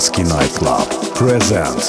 Sky Night Club presents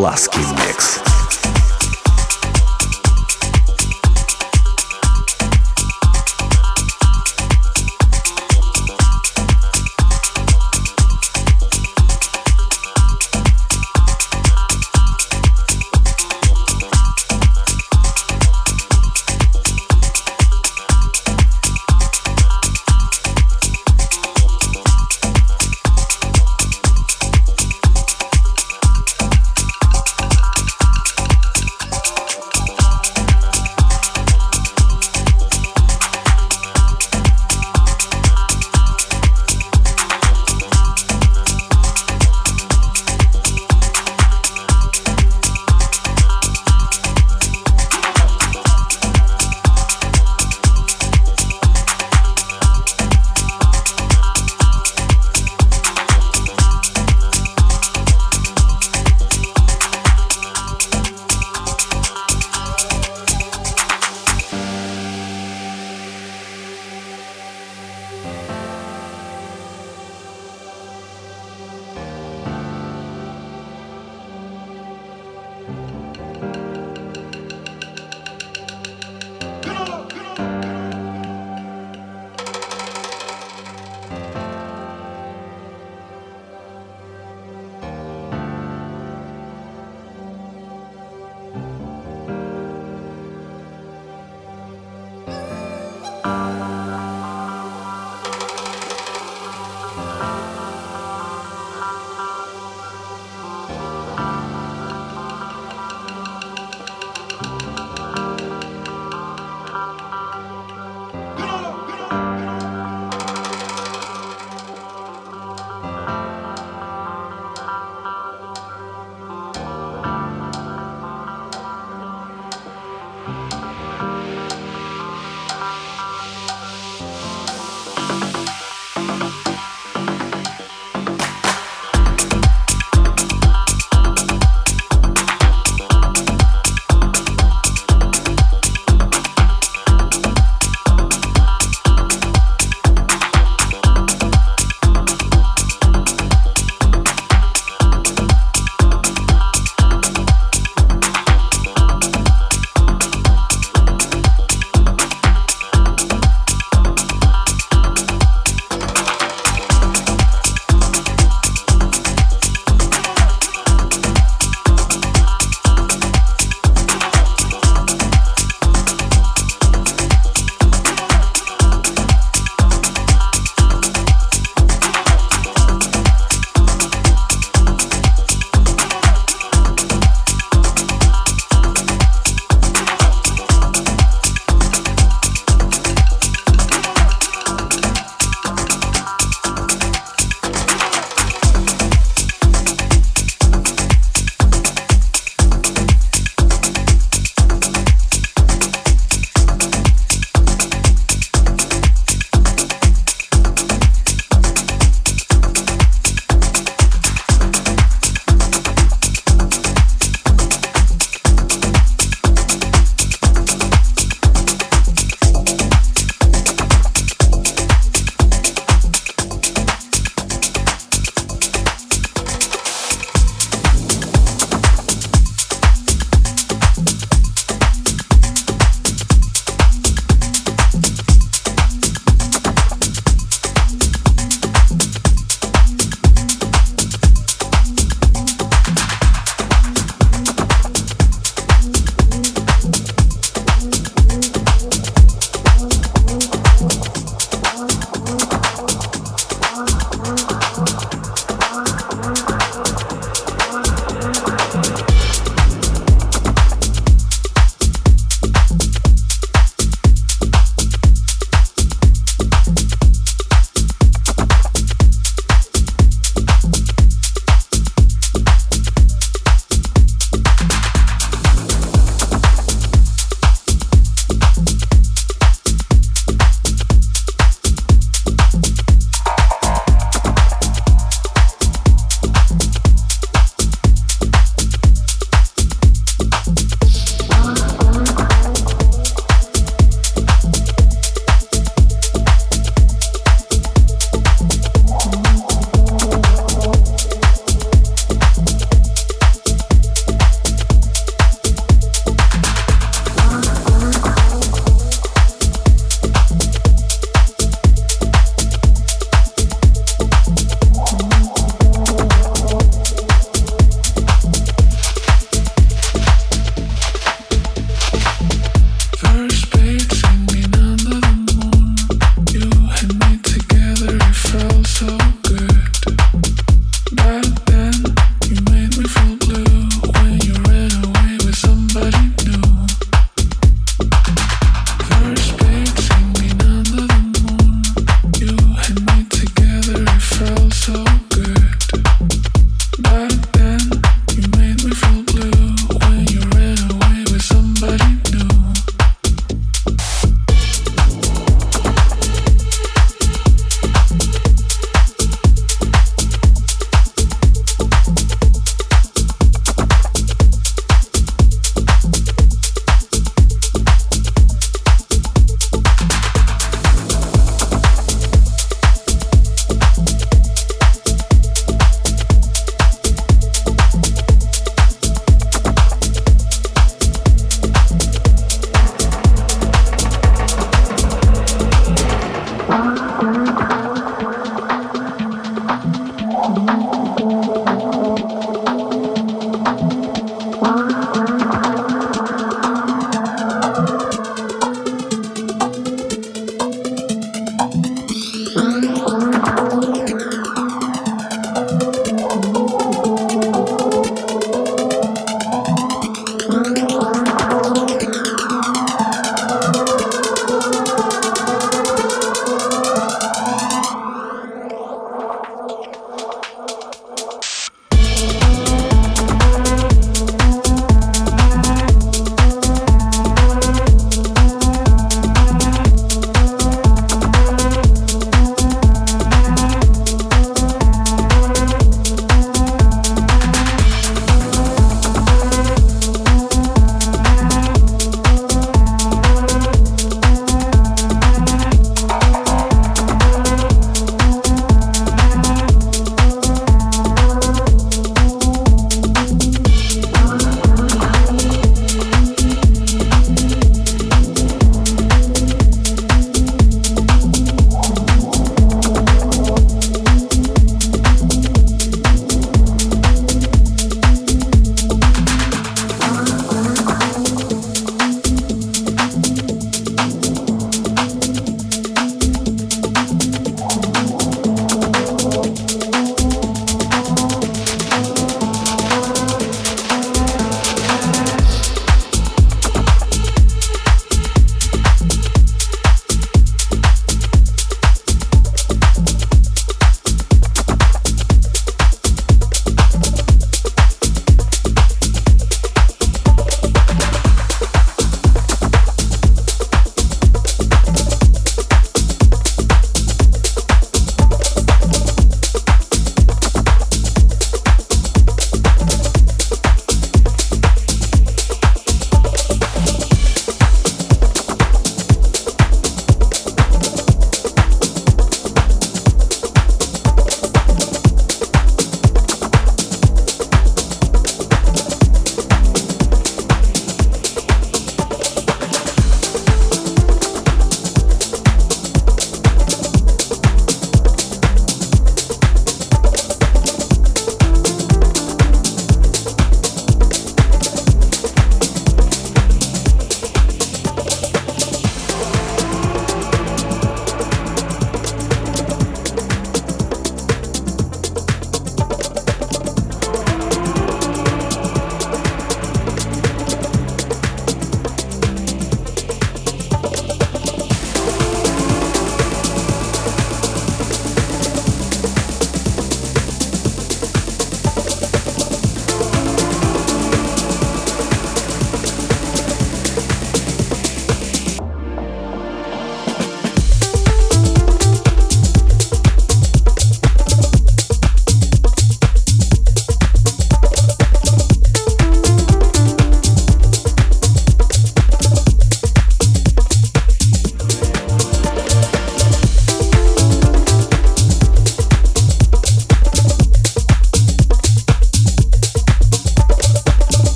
Laskimix.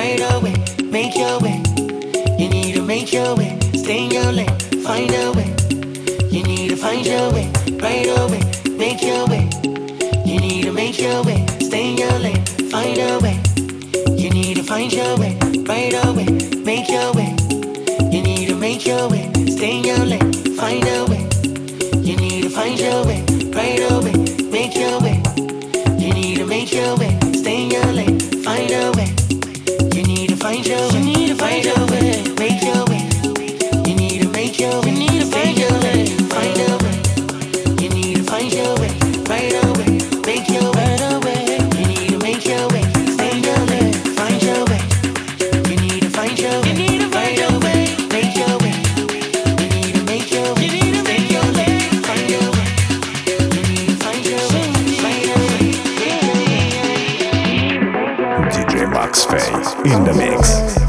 find a way, make your way. You need to make your way, stay in your lane, find a way. You need to find your way, right away, make your way. You need to make your way, stay in your lane, find a way. You need to find your way, right away, make your way. You need to make your way, stay in your lane, find a way. You need to find your way, right away, make your way. You need to make your way, stay in your lane, find a way. You need to find your way, you need to find your way, make your way. You need to make your way, you need to find your way, find a way. You need to find your way, right away, make your way. You need to make your way, stay in your lane, find your way. You need to find your way, you need to find your way, make your way. You need to make your way, you need to make your way, find your way. You need to find your way, find your way. DJ Max Fay in the mix.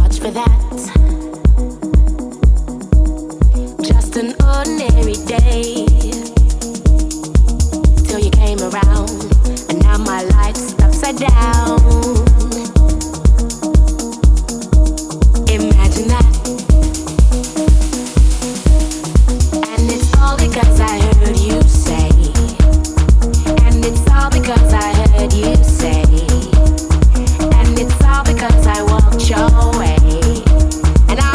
much for that. Just an ordinary day till you came around, and now my life's upside down. Imagine that. And it's all because I heard you say. And it's all because I heard you say. And it's all because I walked your way. And I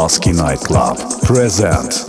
Lasky Night Club presents.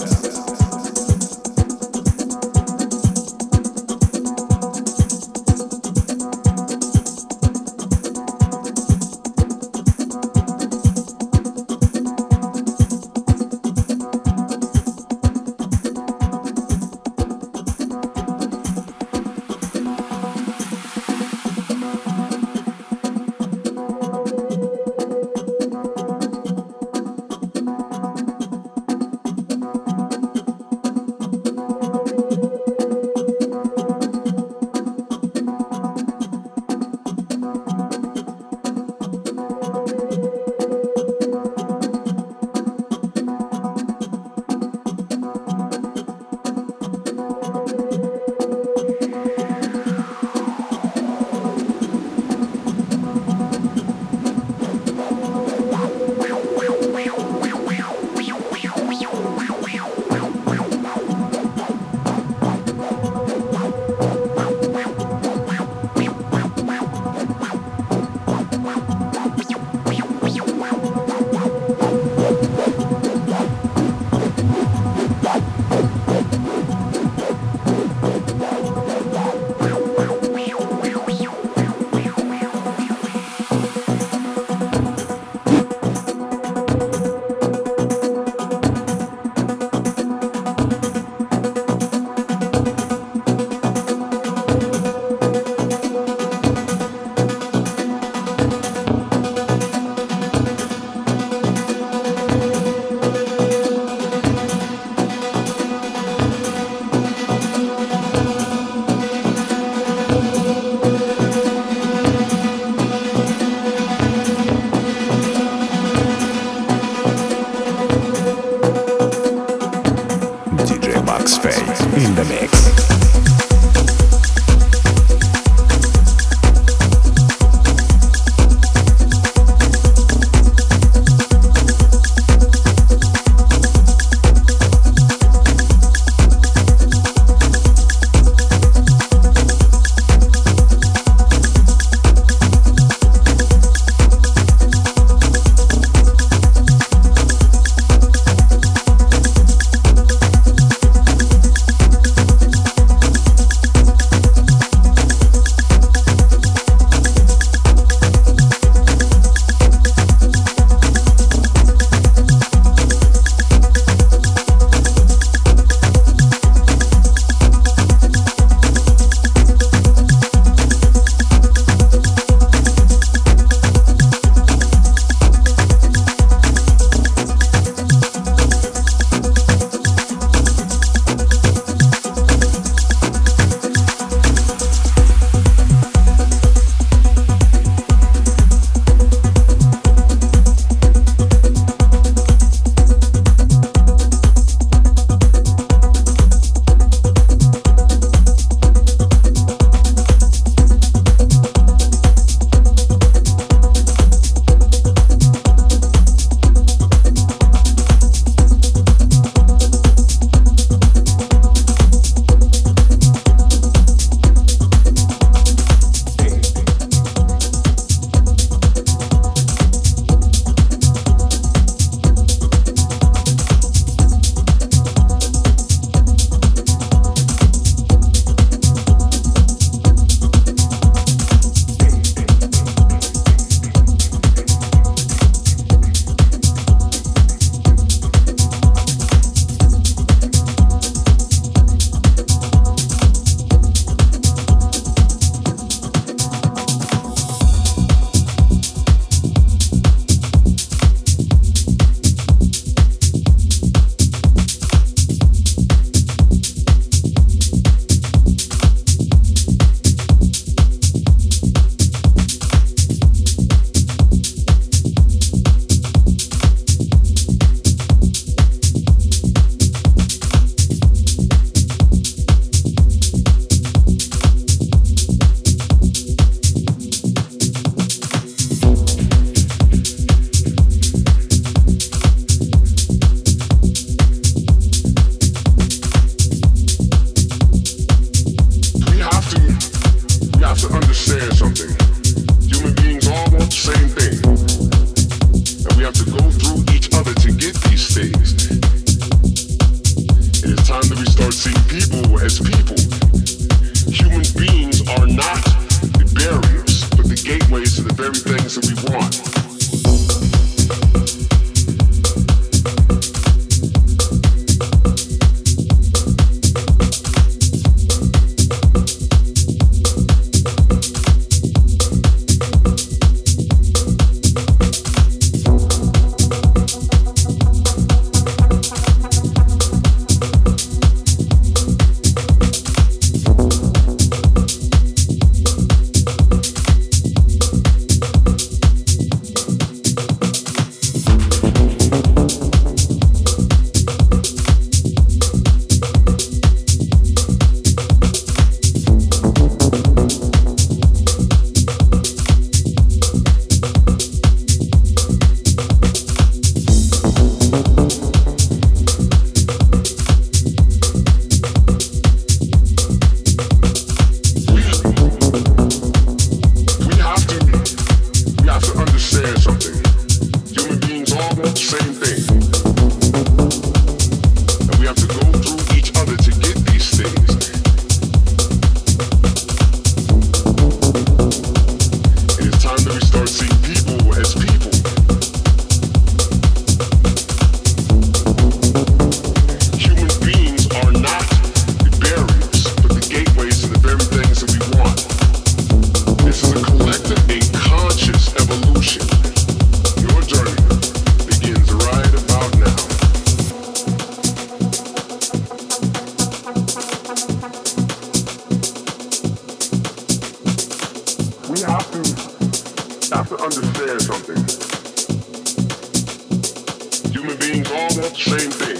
all want the same thing.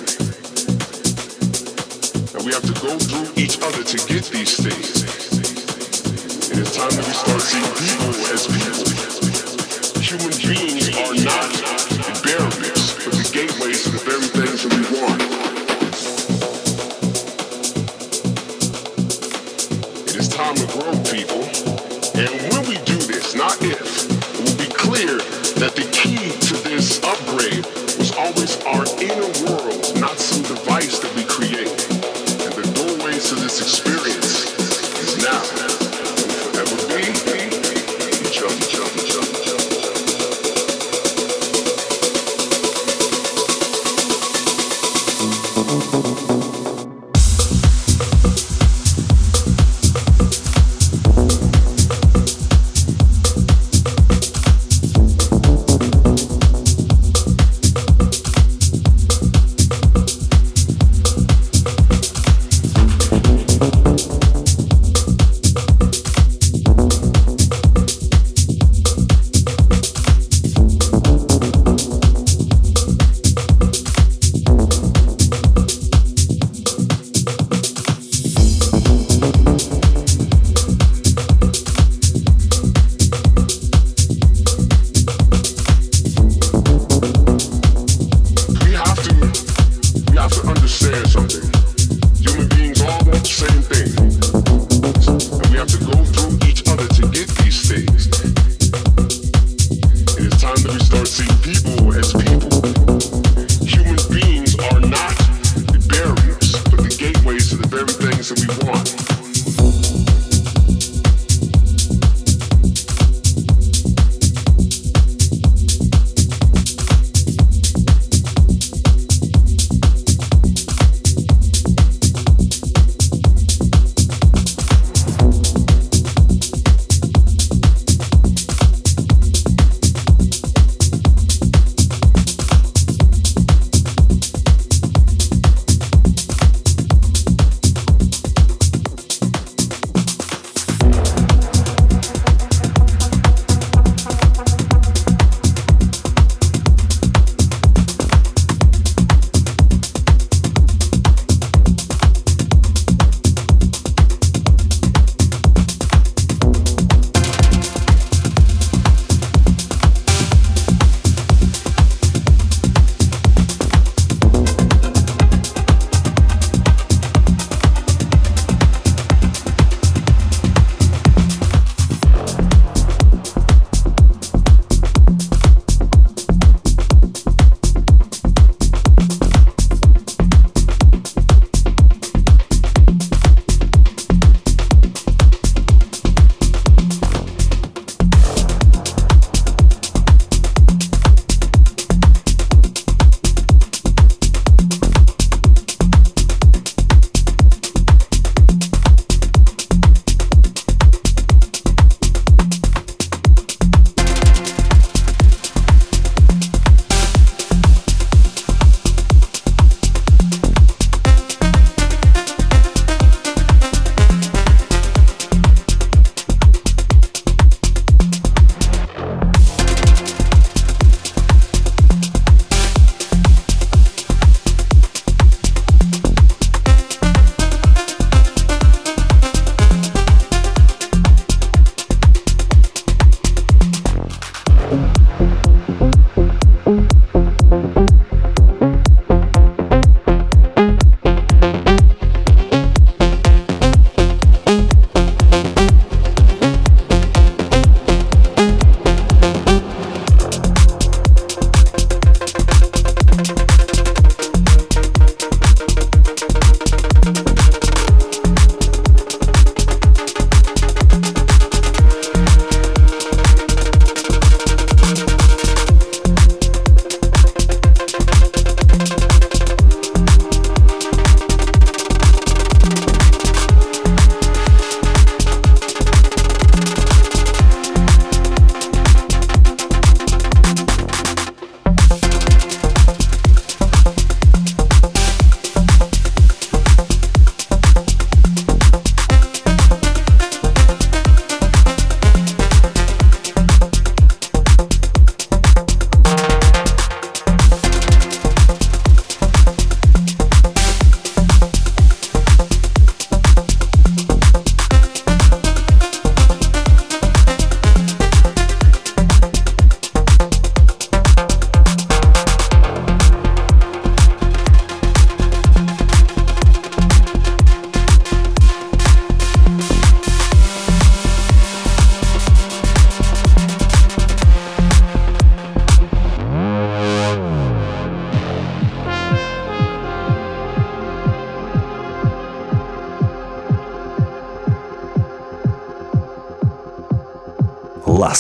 And we have to go through each other to get these things. And it's time that we start seeing people as people. Human beings are not the barriers, but the gateways to the very things that we want. It is time to grow, people. And when we do this, not if, it will be clear that the key to this upgrade was always our inner world, not some device that we create. And the doorways to this experience is now. Forever be each other, each other, each other, each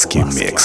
Laskimix.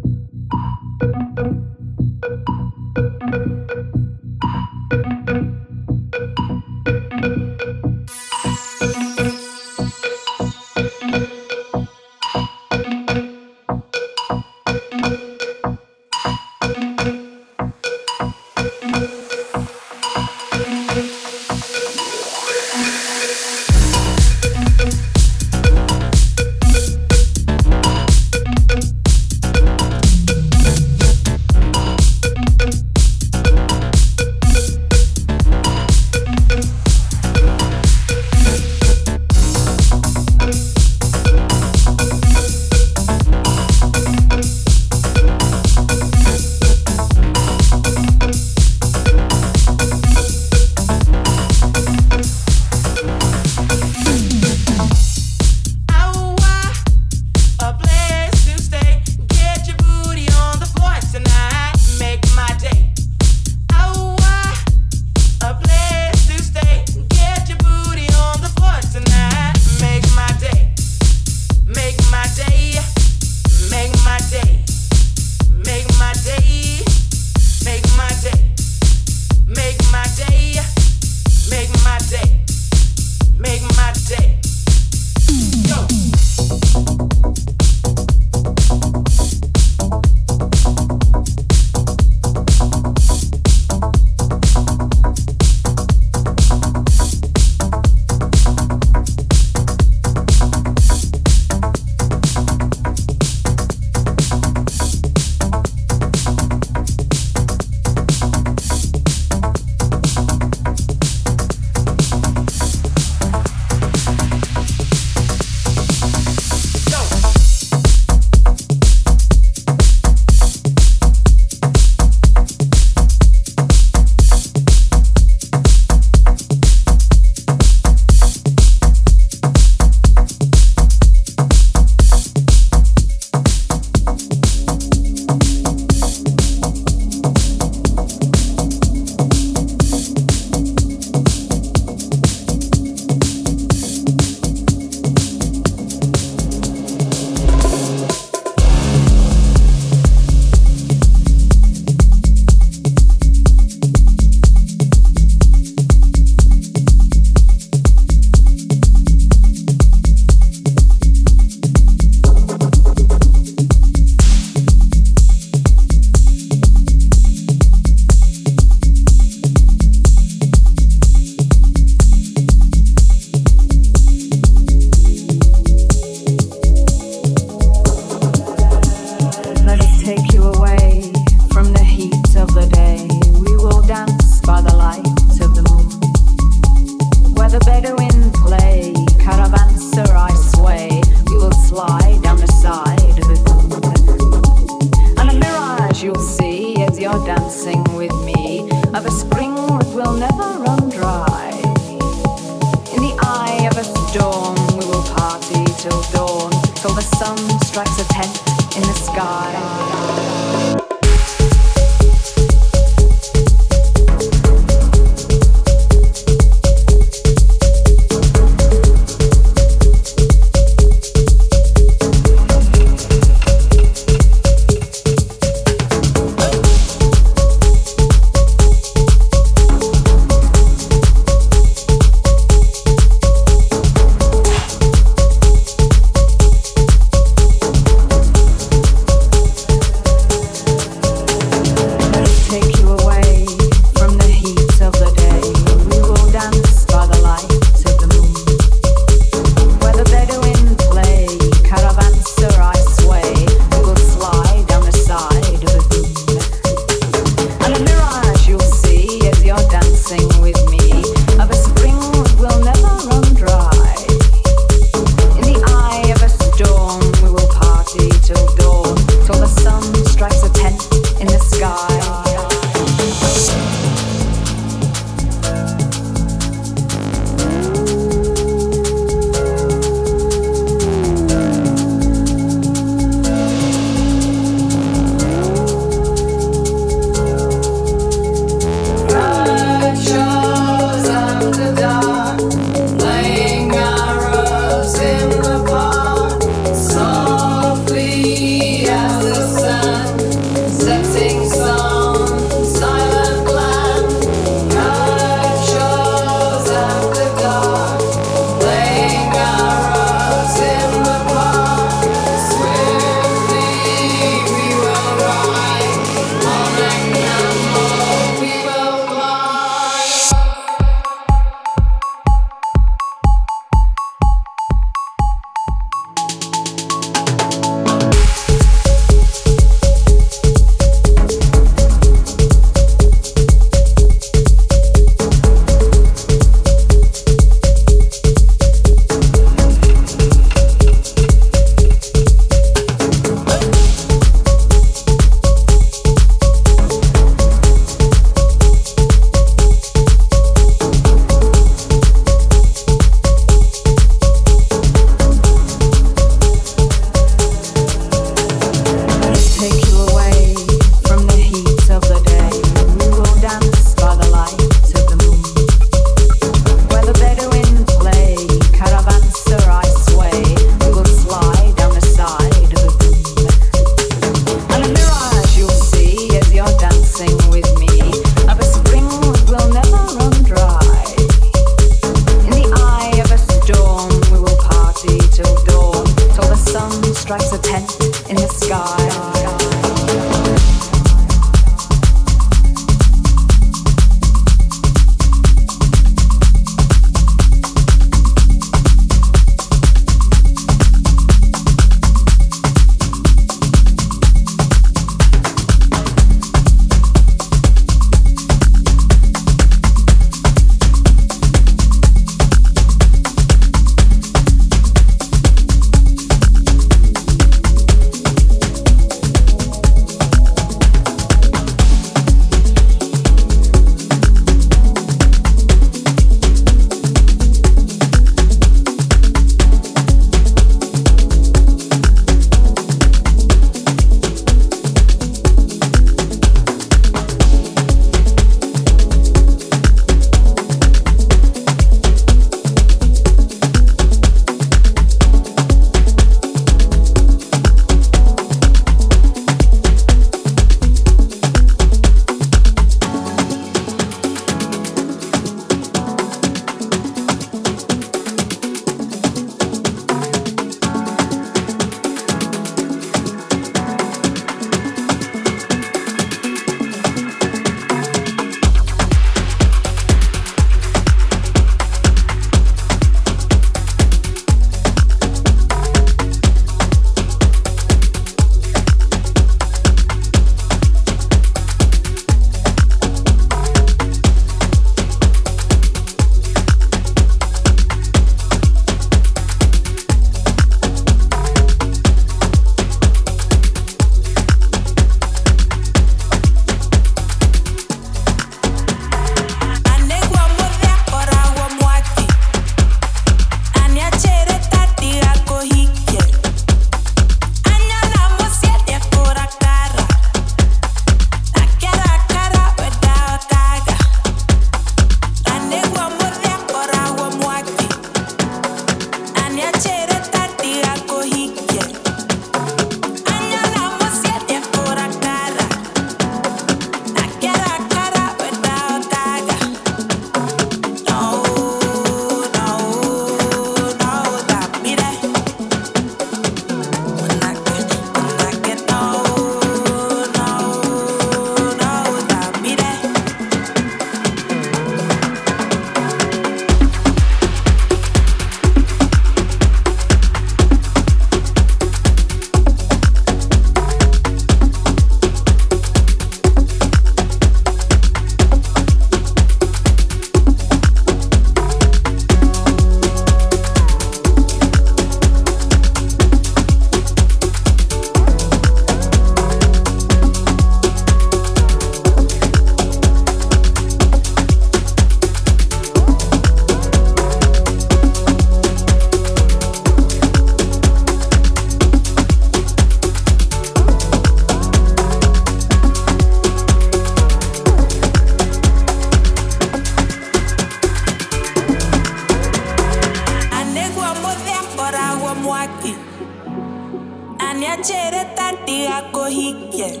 piacere darti a cojille.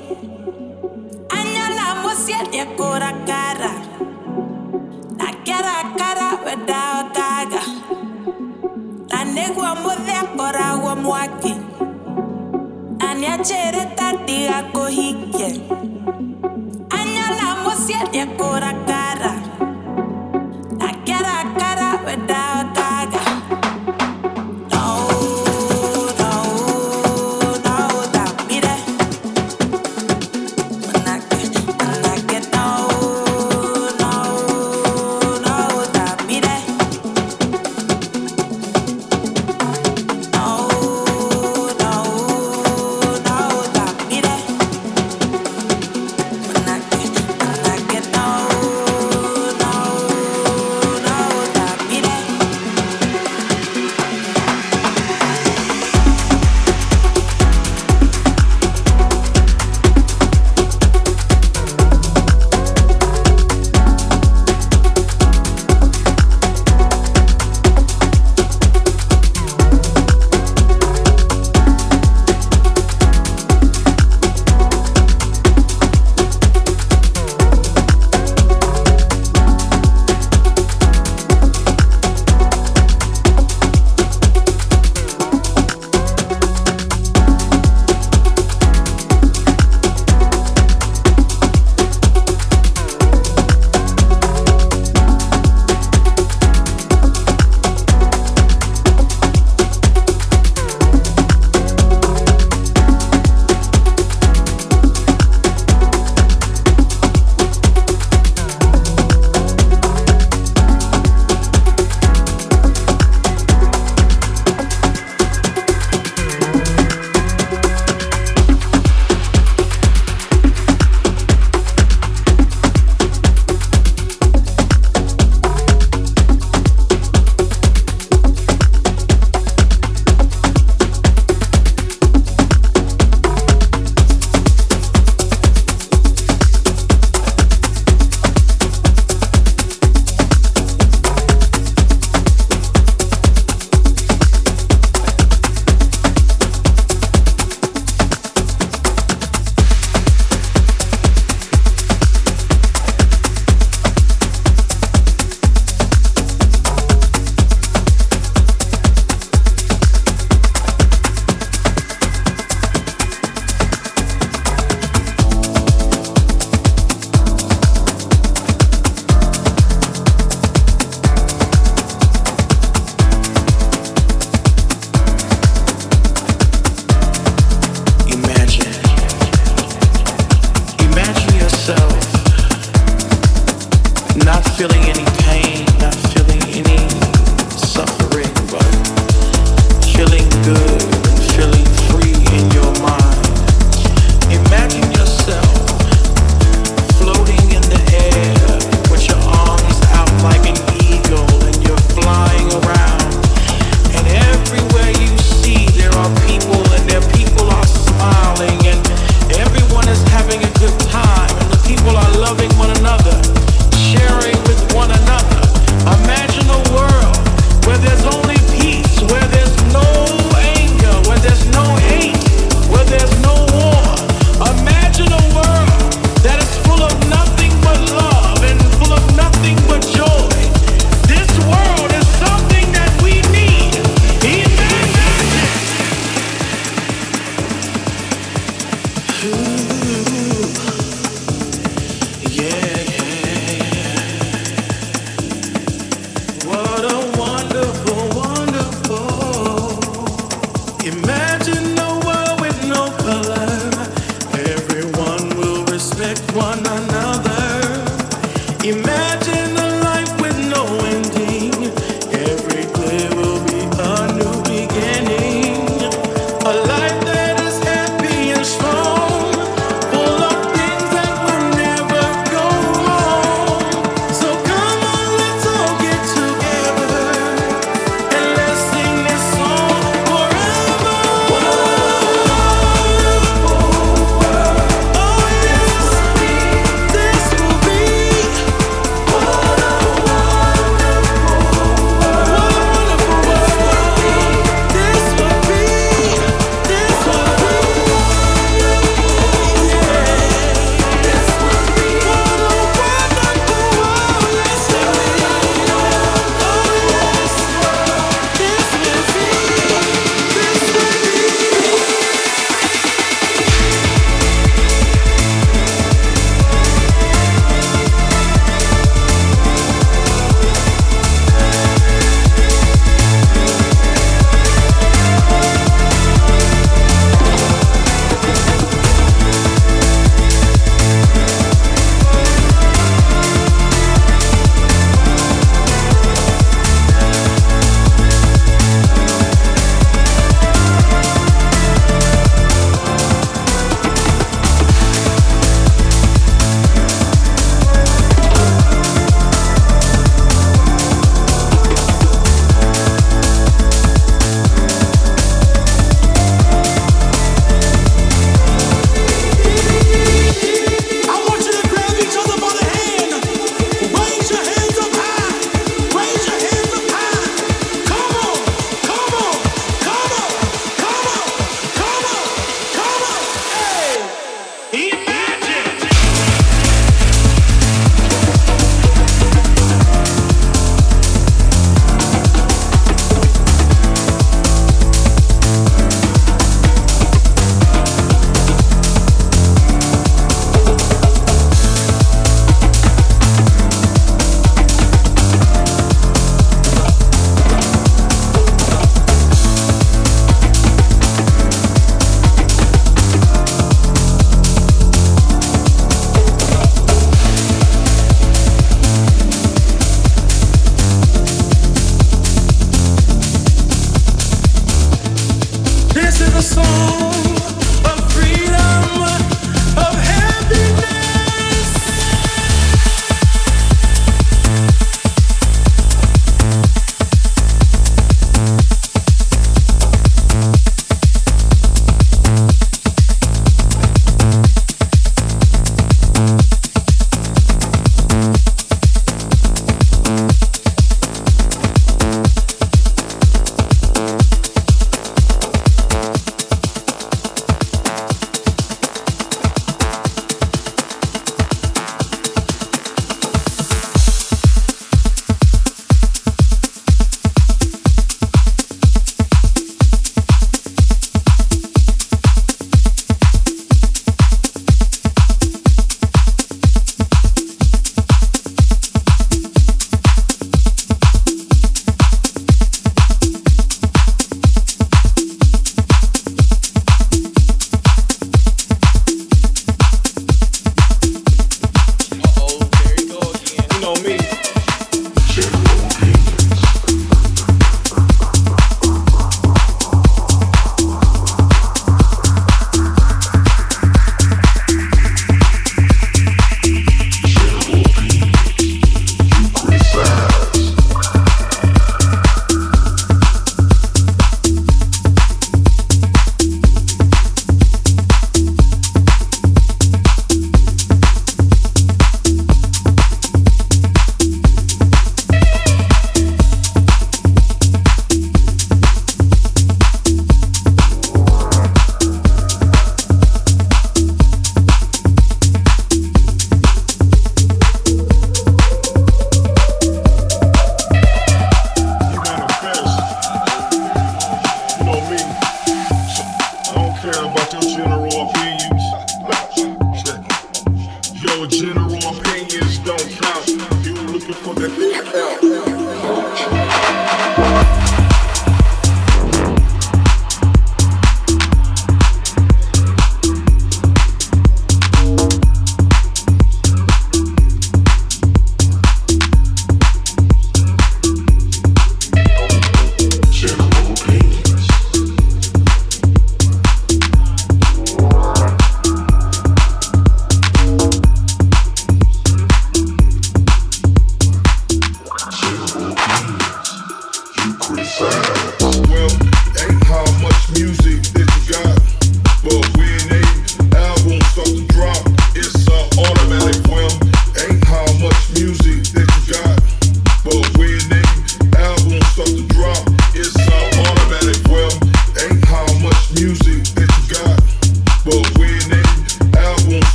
Añalamos siete por a cara. La cara, verdad o caga. La neguamos de por agua muaki. Piacere darti a cojille. Añalamos siete por a cara. La cara, verdad o caga.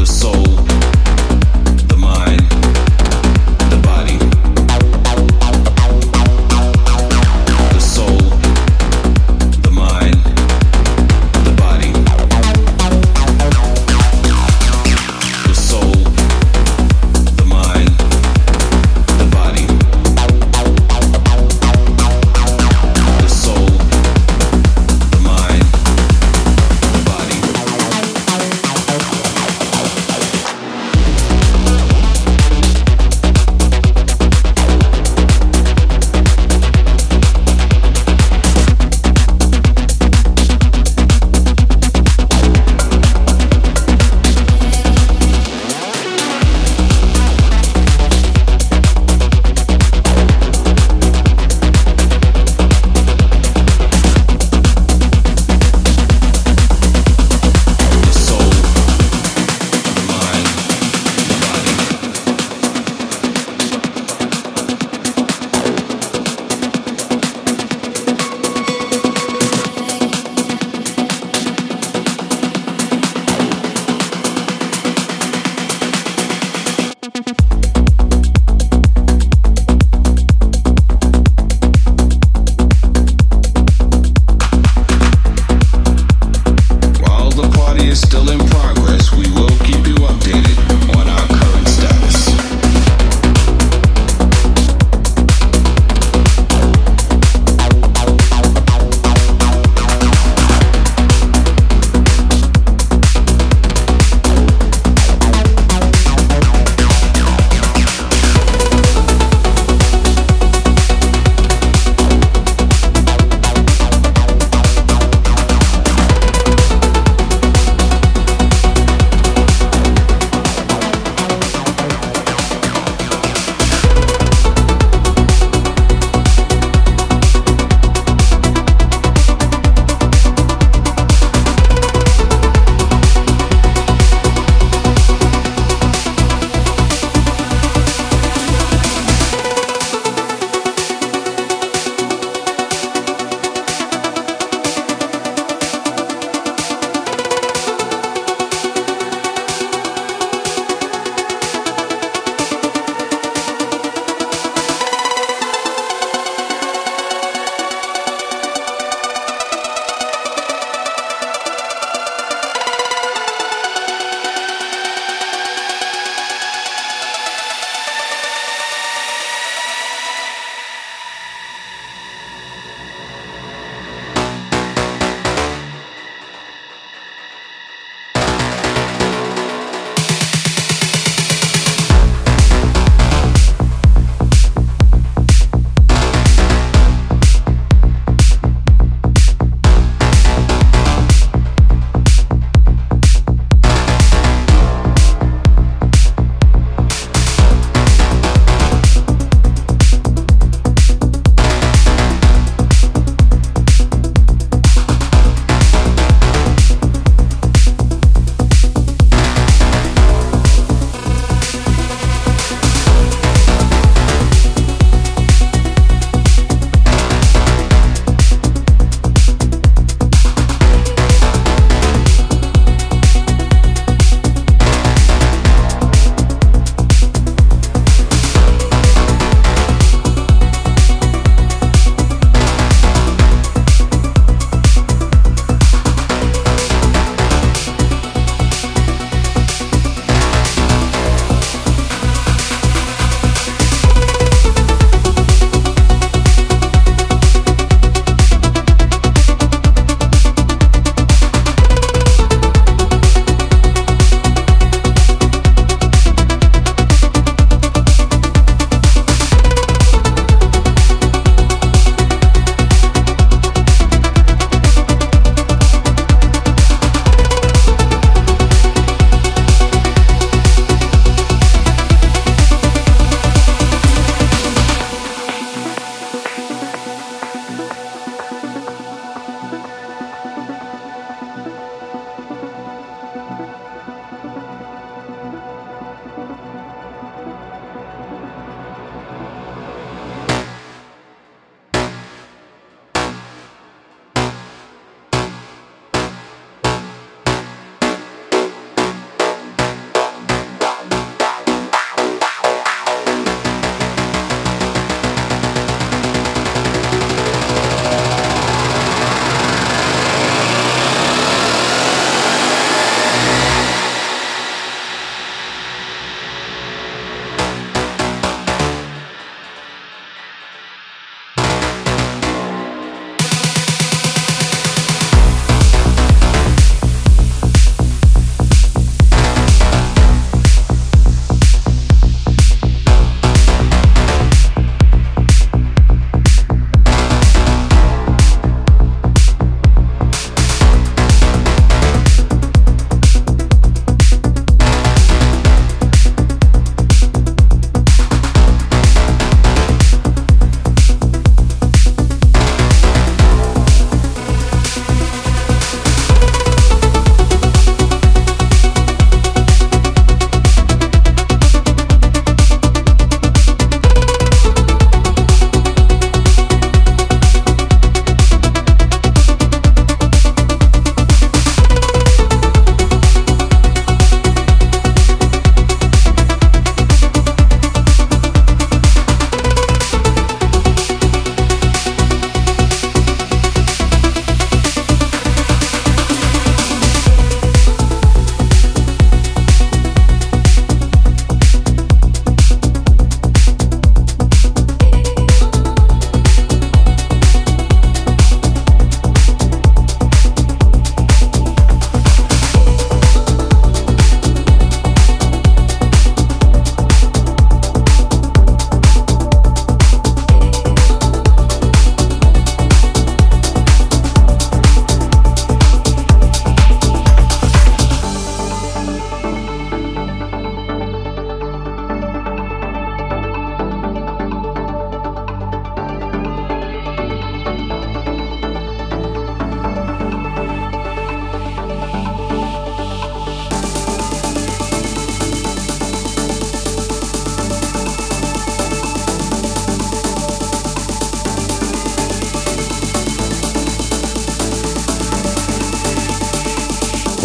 The soul.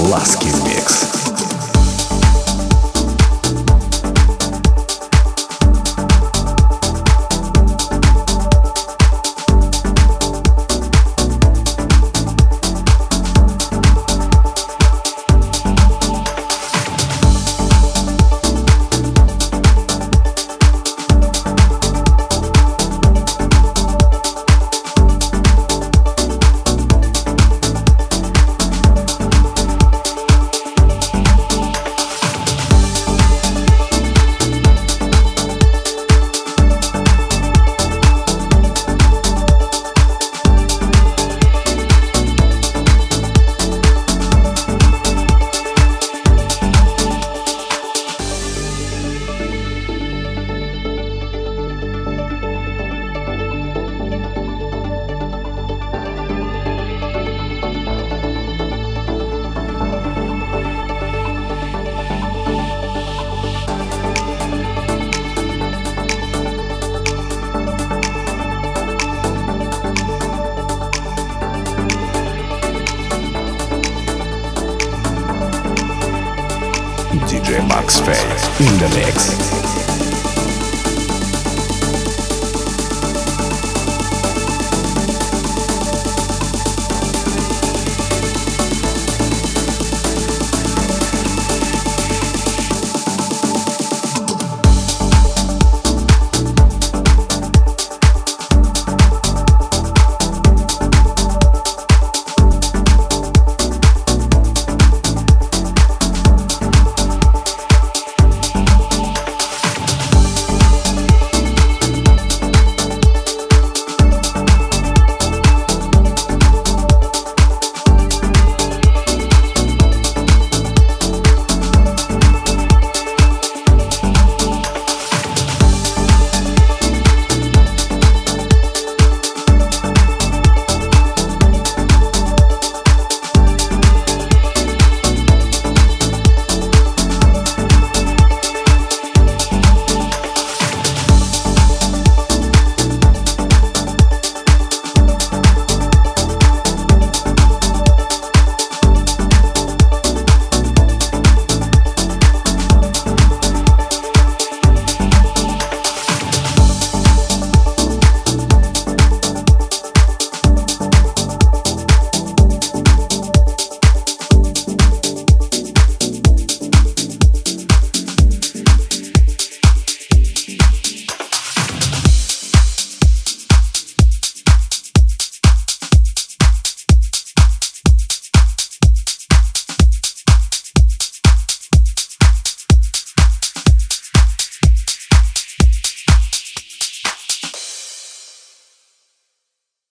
Laskimix. DJ Max Faye in the mix.